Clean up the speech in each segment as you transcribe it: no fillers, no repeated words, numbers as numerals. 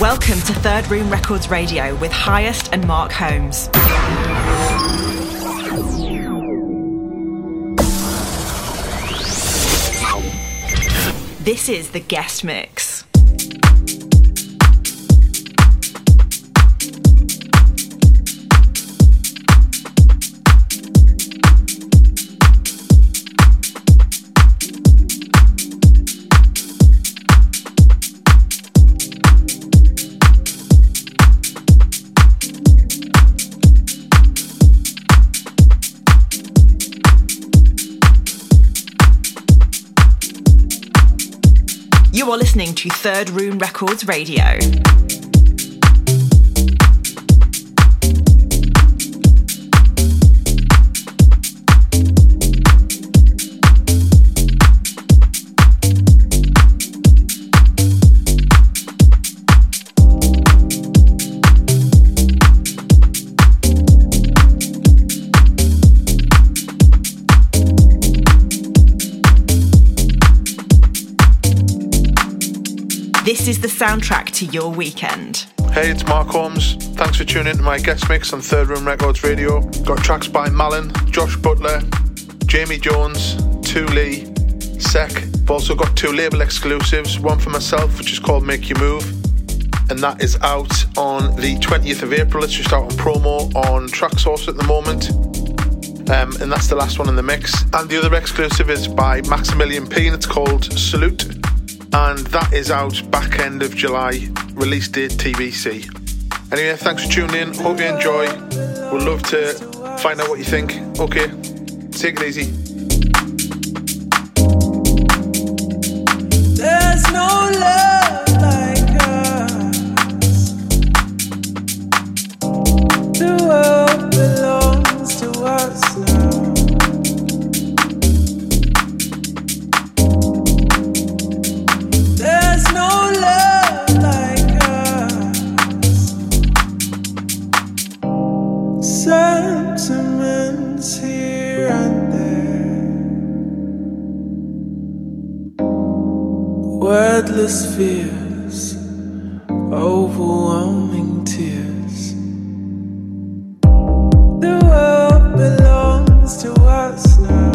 Welcome to Third Room Records Radio with Highest and Mark Holmes. This is the guest mix. You're listening to Third Room Records Radio. This is the soundtrack to your weekend. Hey, it's Mark Holmes. Thanks for tuning in to my guest mix on Third Room Records Radio. Got tracks by Malin, Josh Butler, Jamie Jones, Tooley, Sek. I've also got two label exclusives, one for myself, which is called Make You Move, and that is out on the 20th of April. It's just out on promo on Tracksource at the moment. And that's the last one in the mix. And the other exclusive is by Maximilian P, and it's called Salute. And that is out back end of July, release date TBC. Anyway, thanks for tuning in. Hope you enjoy. We'd love to find out what you think. Okay, take it easy. There's no love like us. The world belongs to us now. Sentiments here and there, wordless fears, overwhelming tears. The world belongs to us now.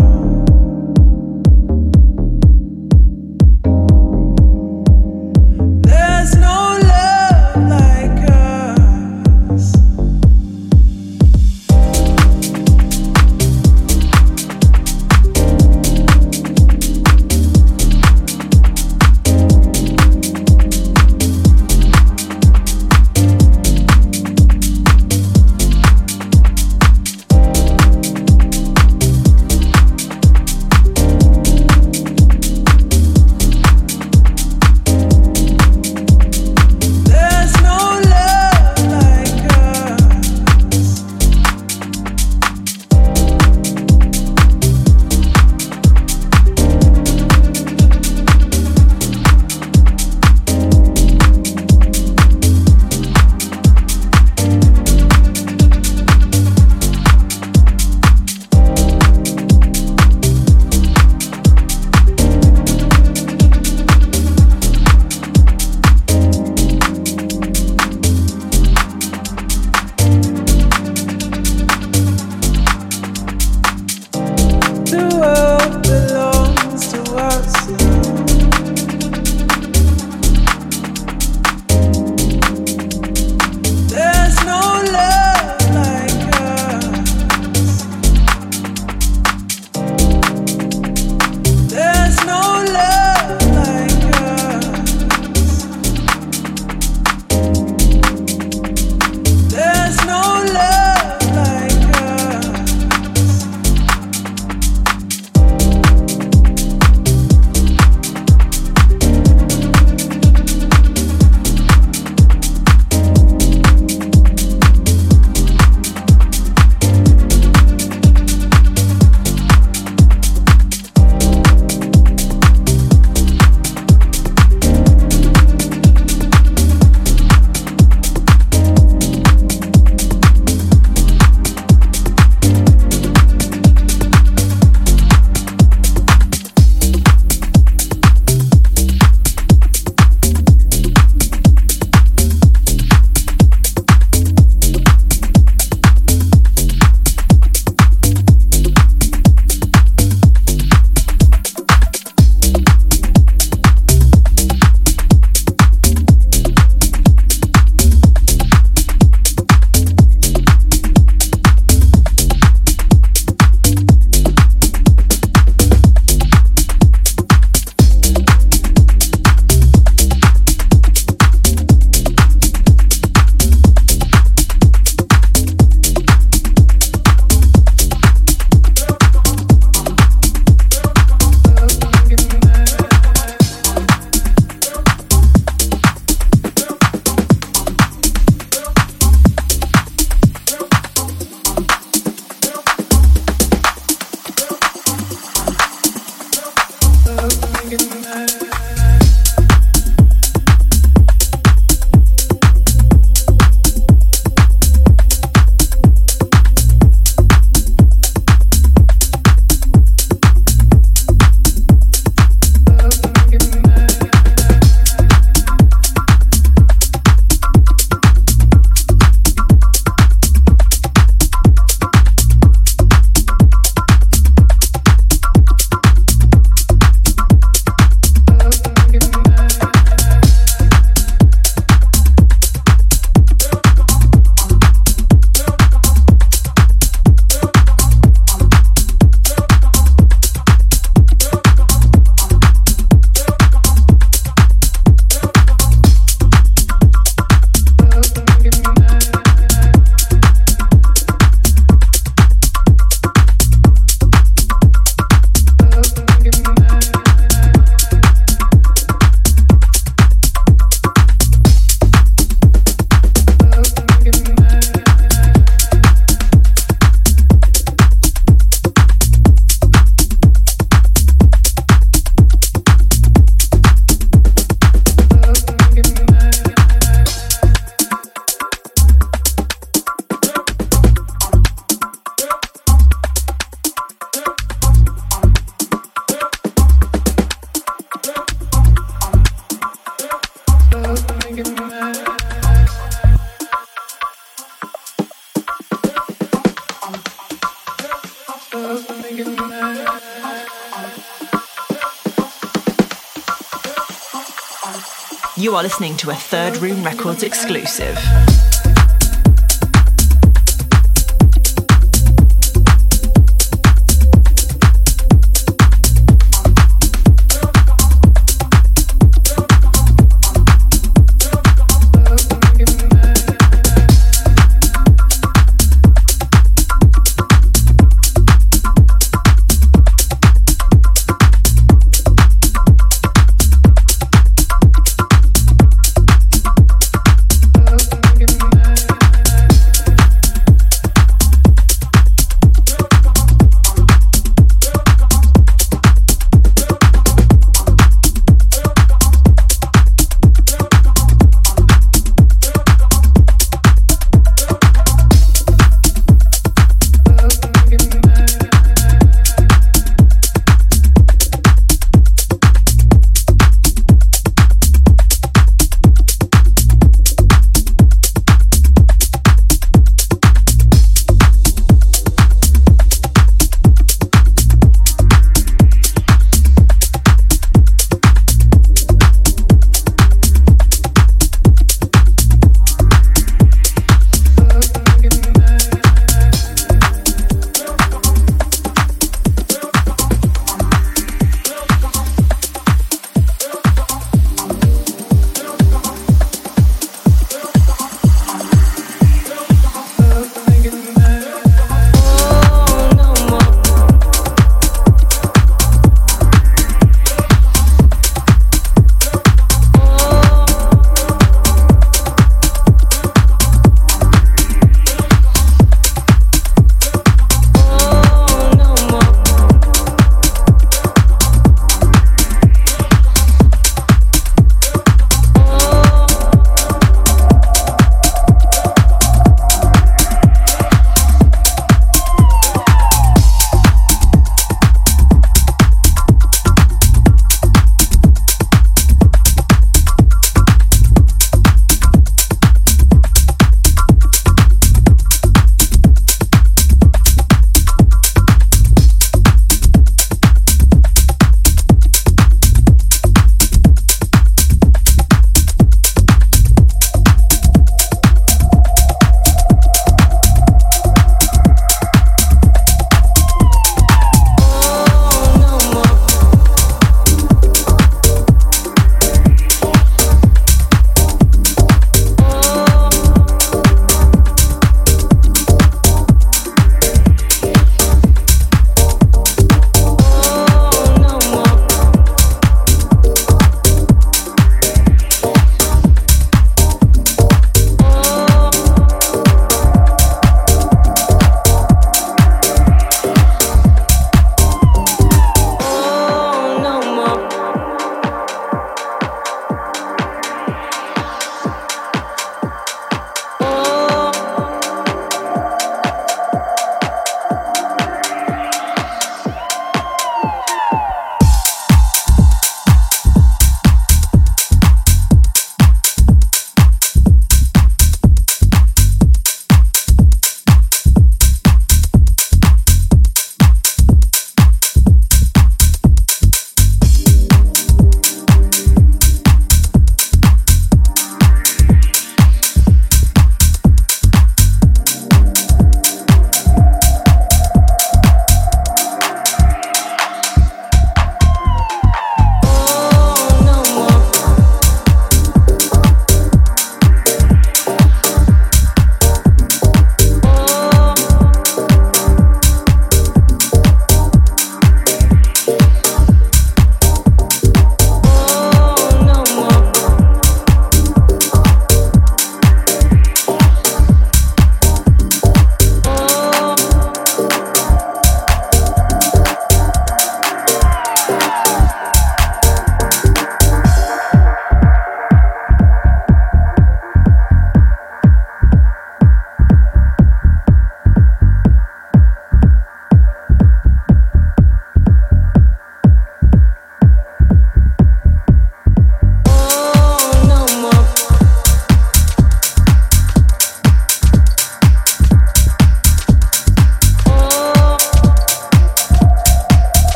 You are listening to a Third Room Records exclusive.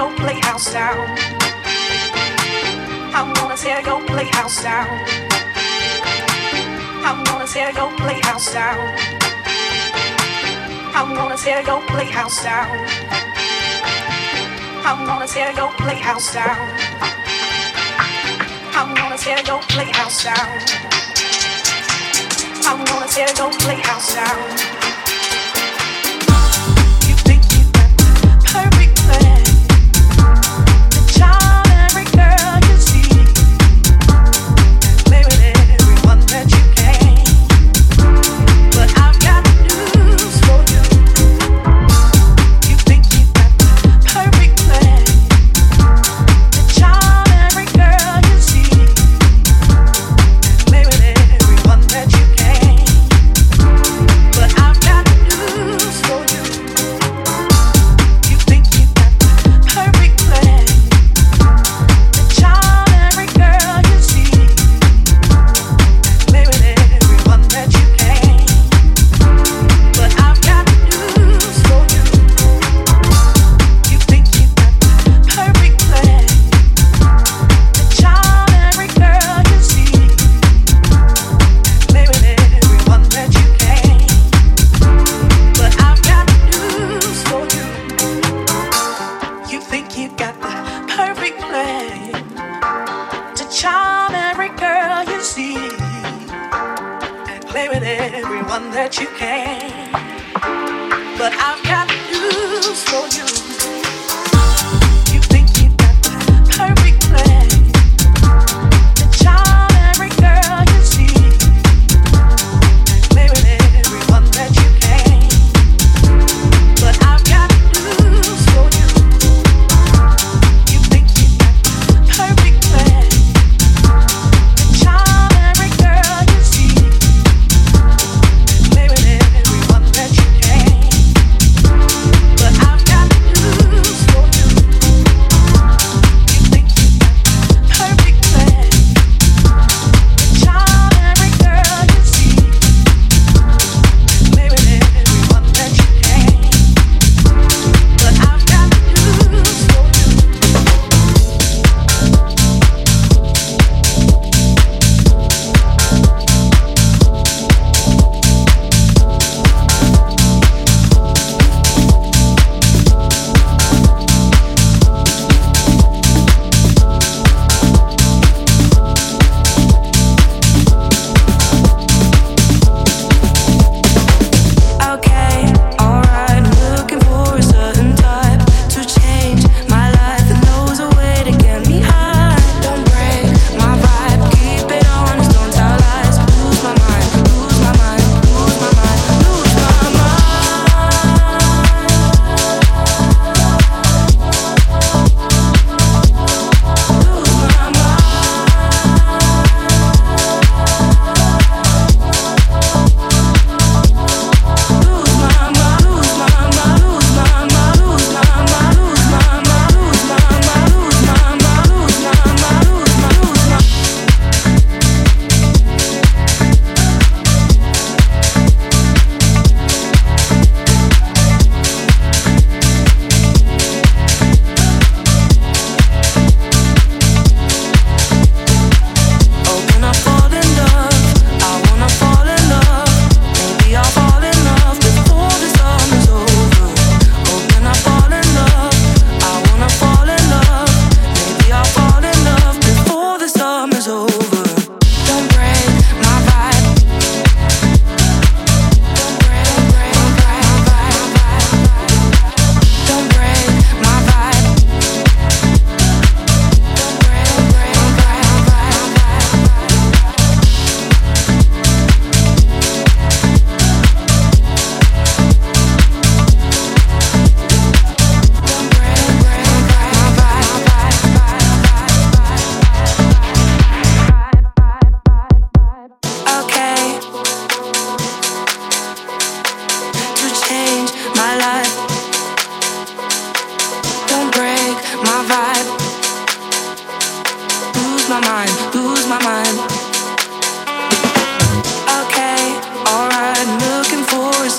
your playhouse down. I wanna tear your playhouse down. I wanna tear your playhouse down. I wanna tear your playhouse down. I wanna tear your playhouse down. I wanna tear your playhouse down. I wanna tear your playhouse down.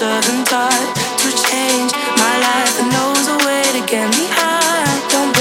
Certain type to change my life, and knows a way to get me high. Don't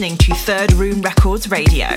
listening to Third Room Records Radio.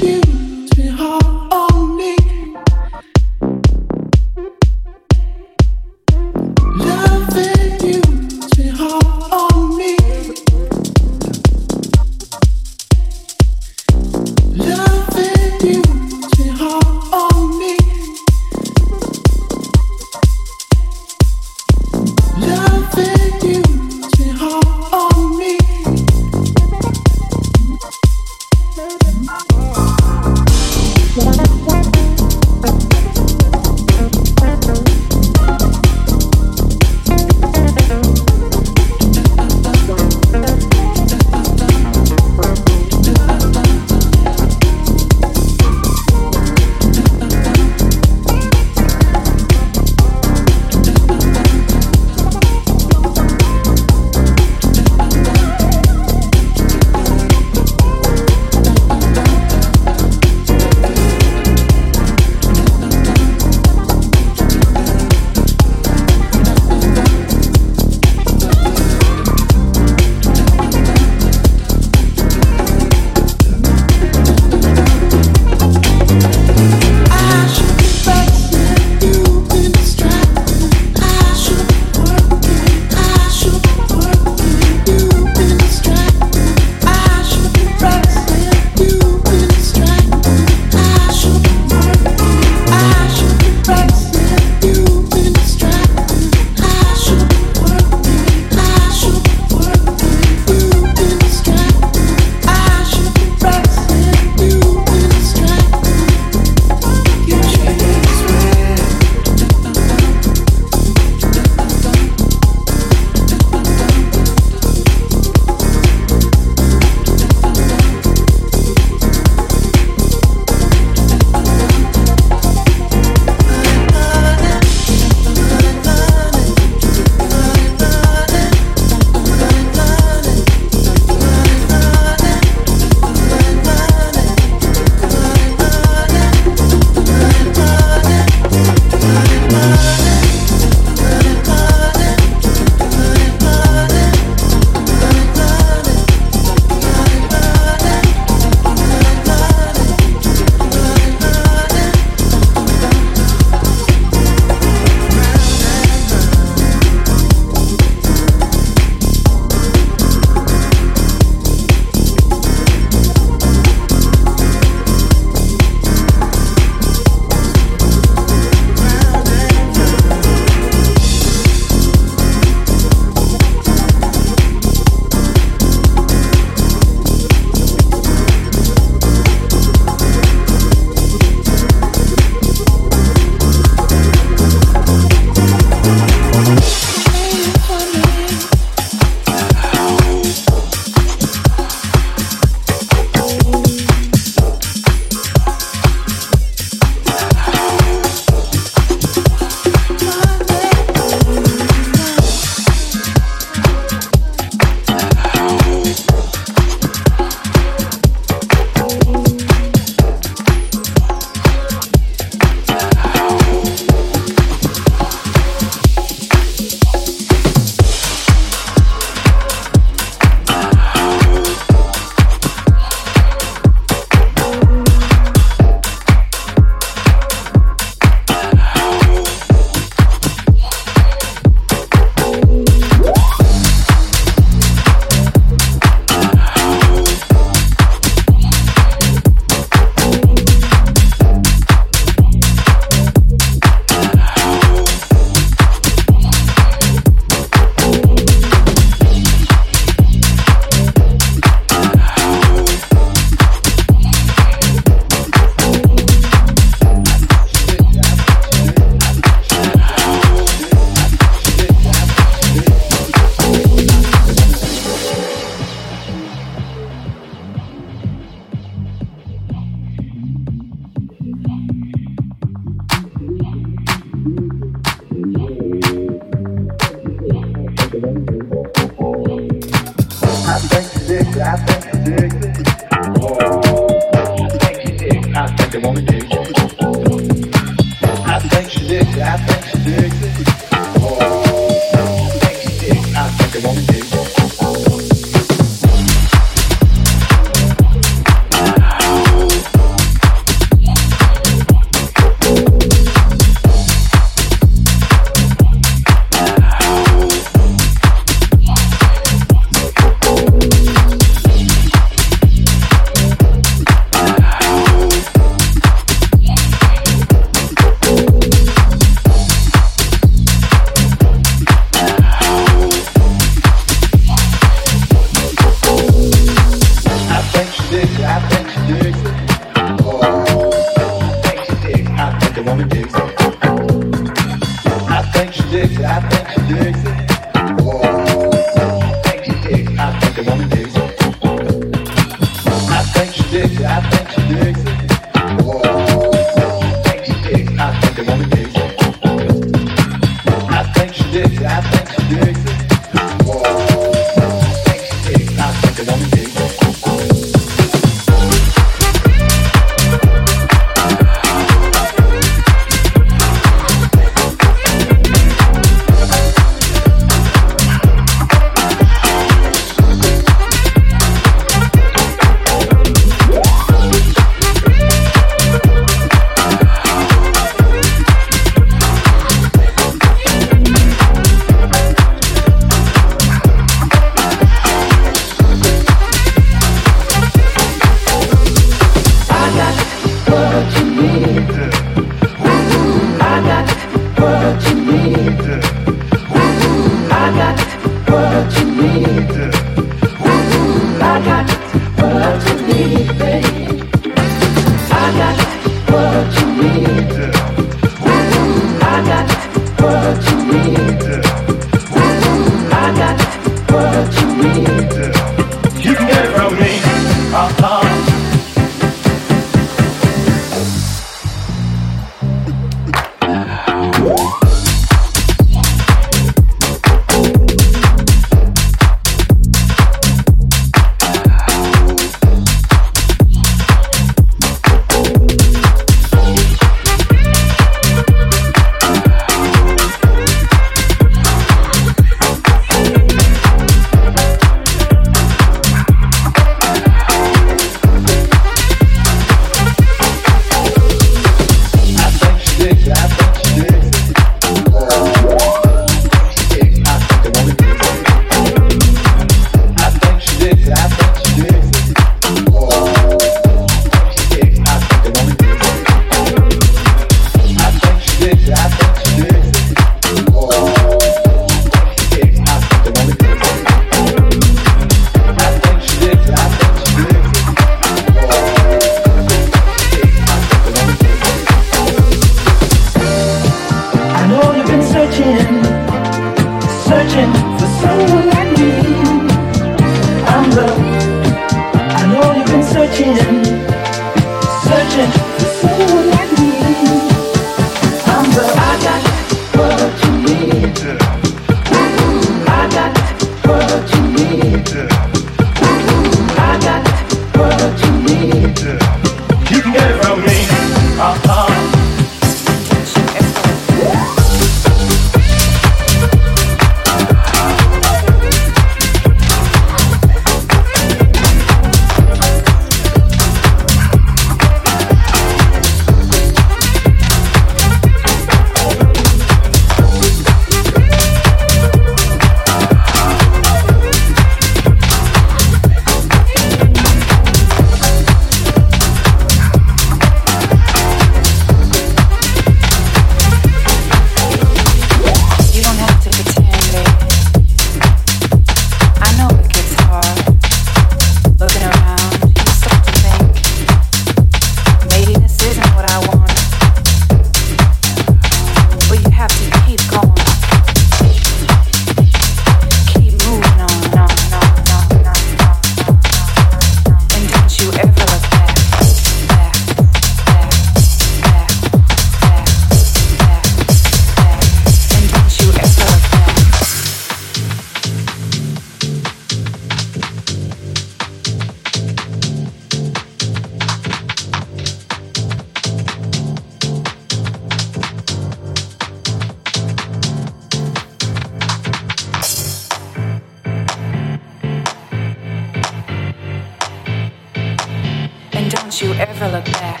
Don't you ever look back.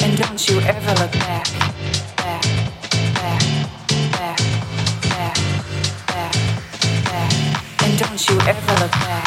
And don't you ever look back.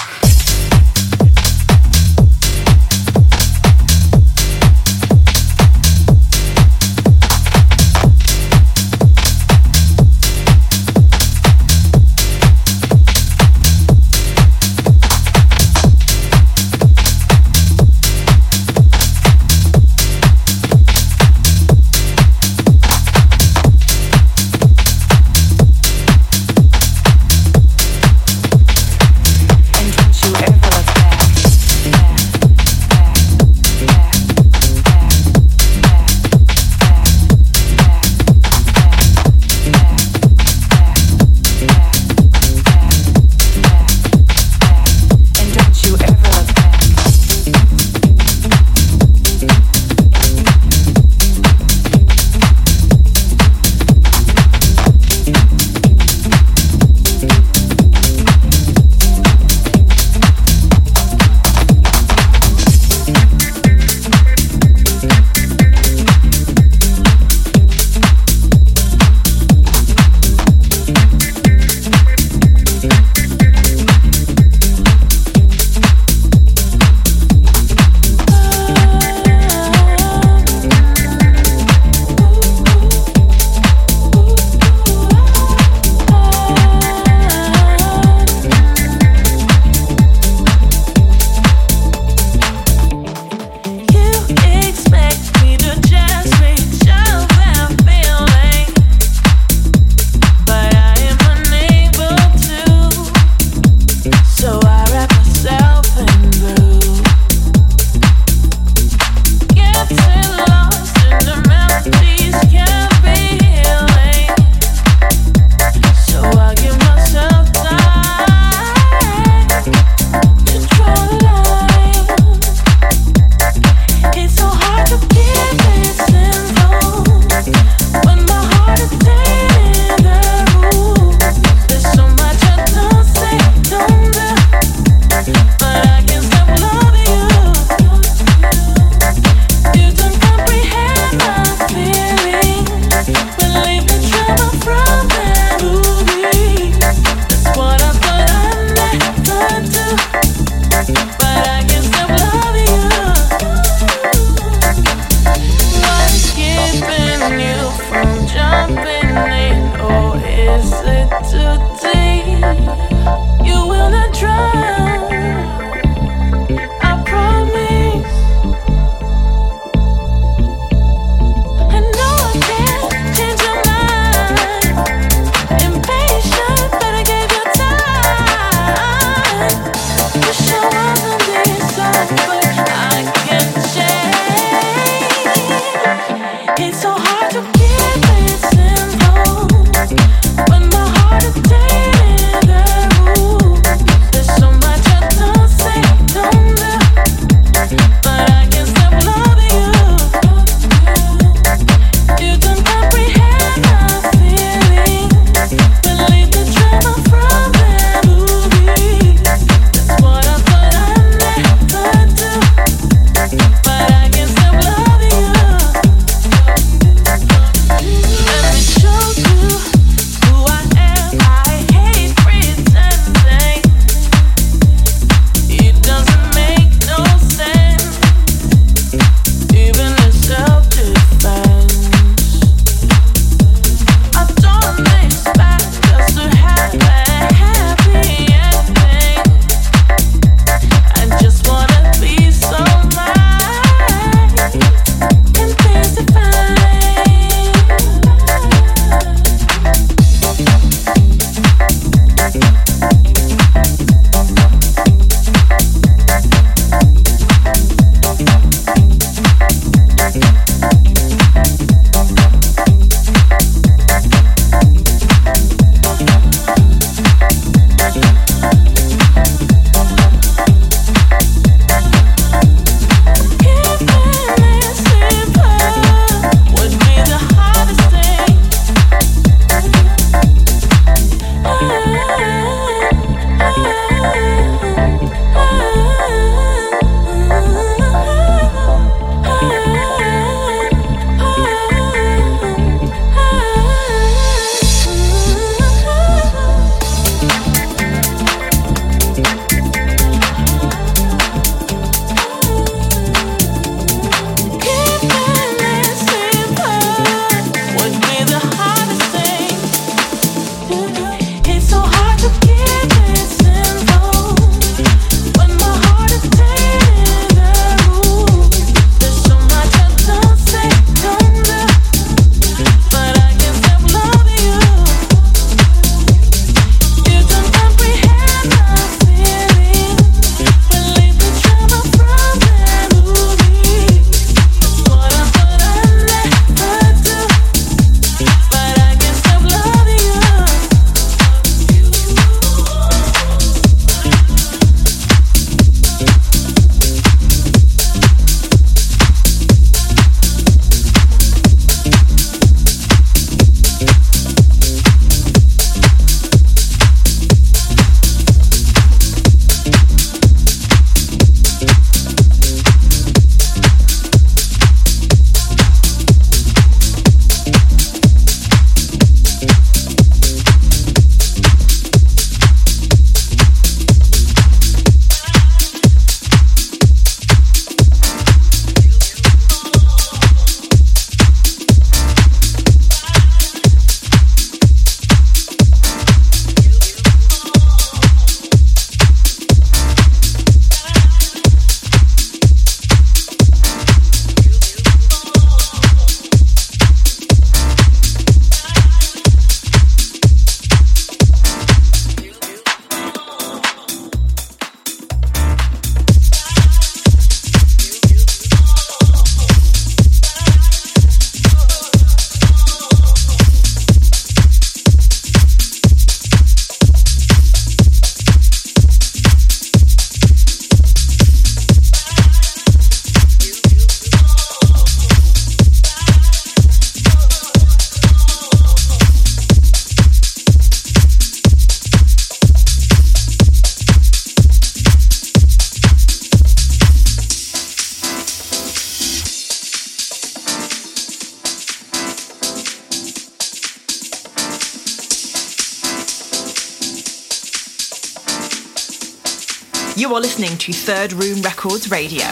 You are listening to Third Room Records Radio.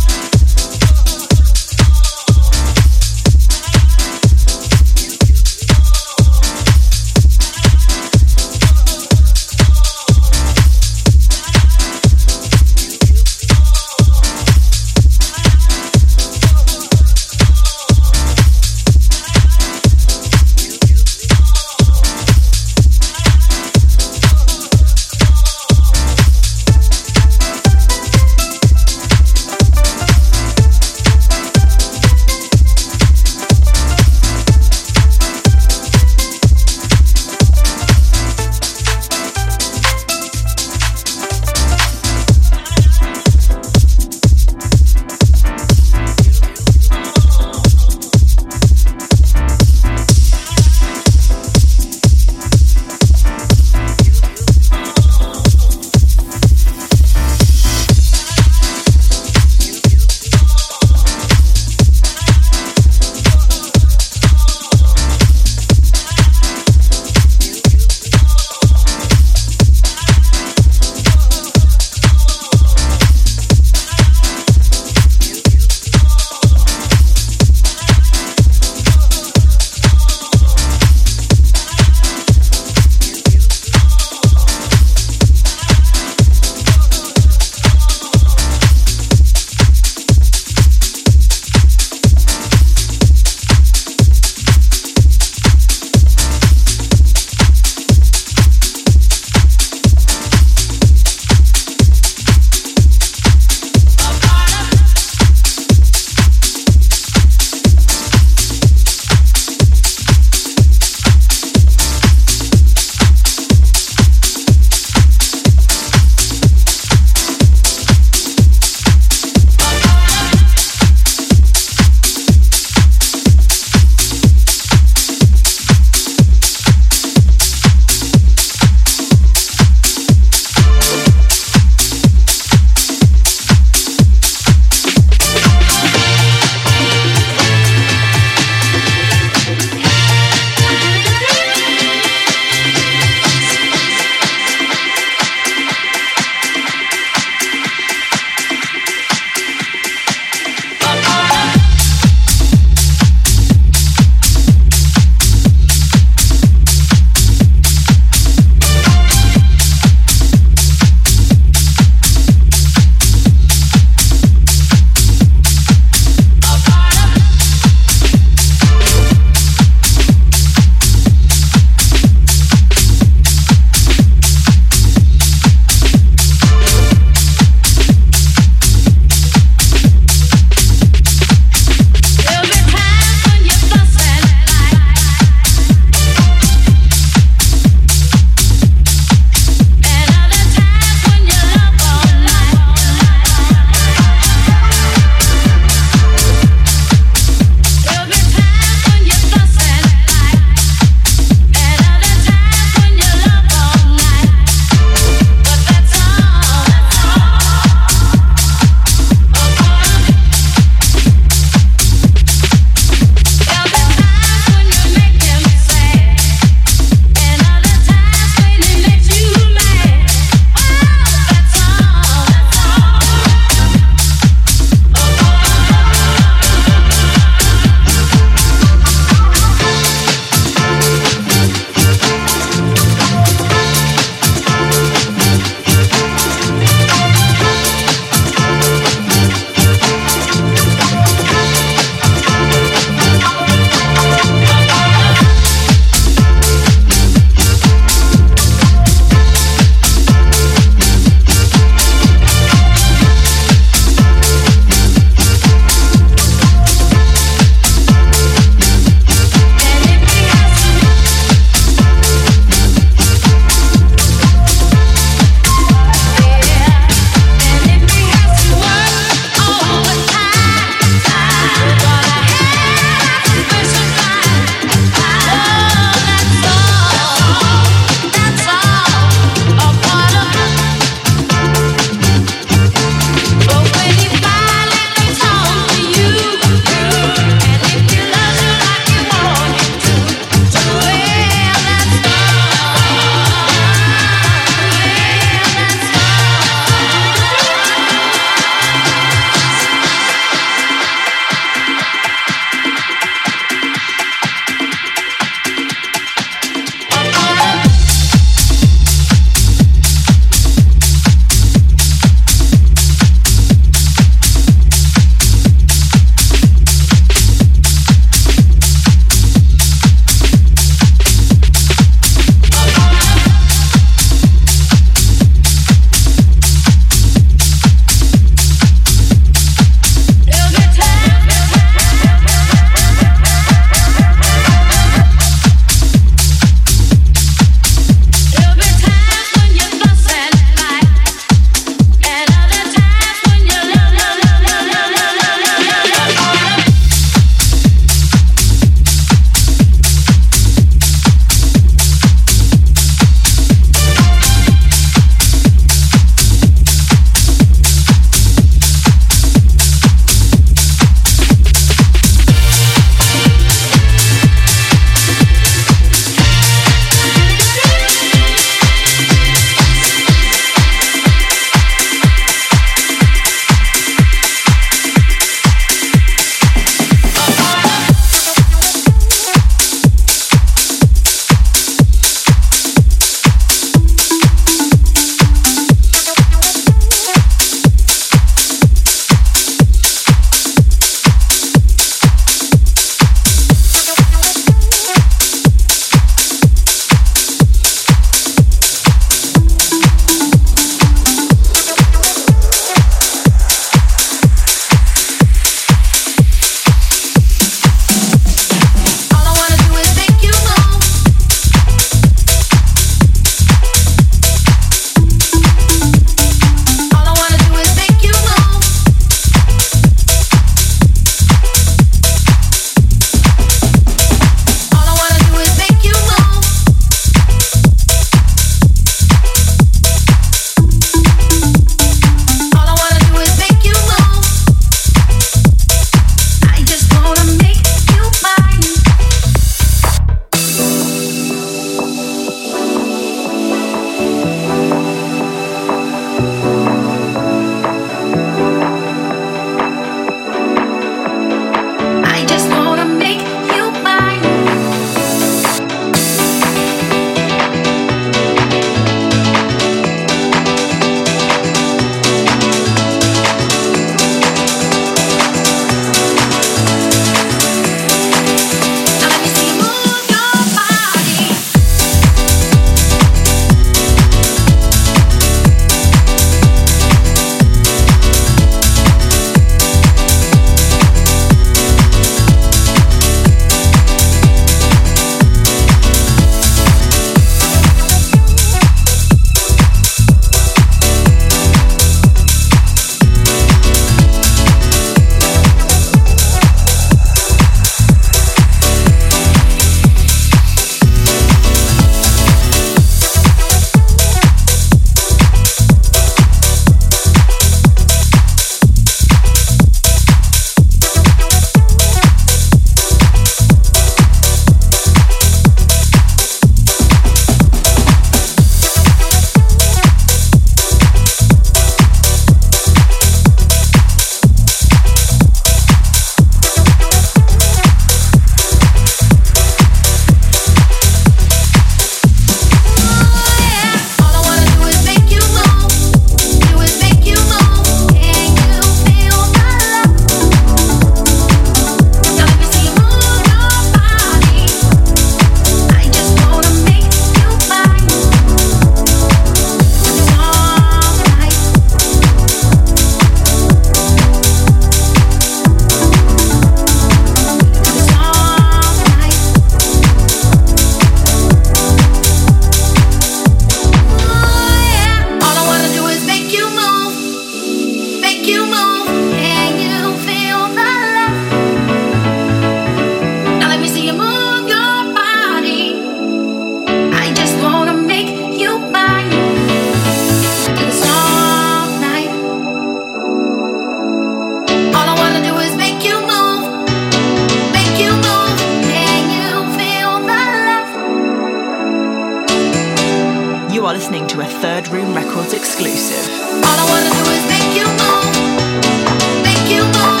listening to a Third Room Records exclusive. All I wanna do is make you move, make you move.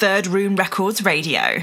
Third Room Records Radio.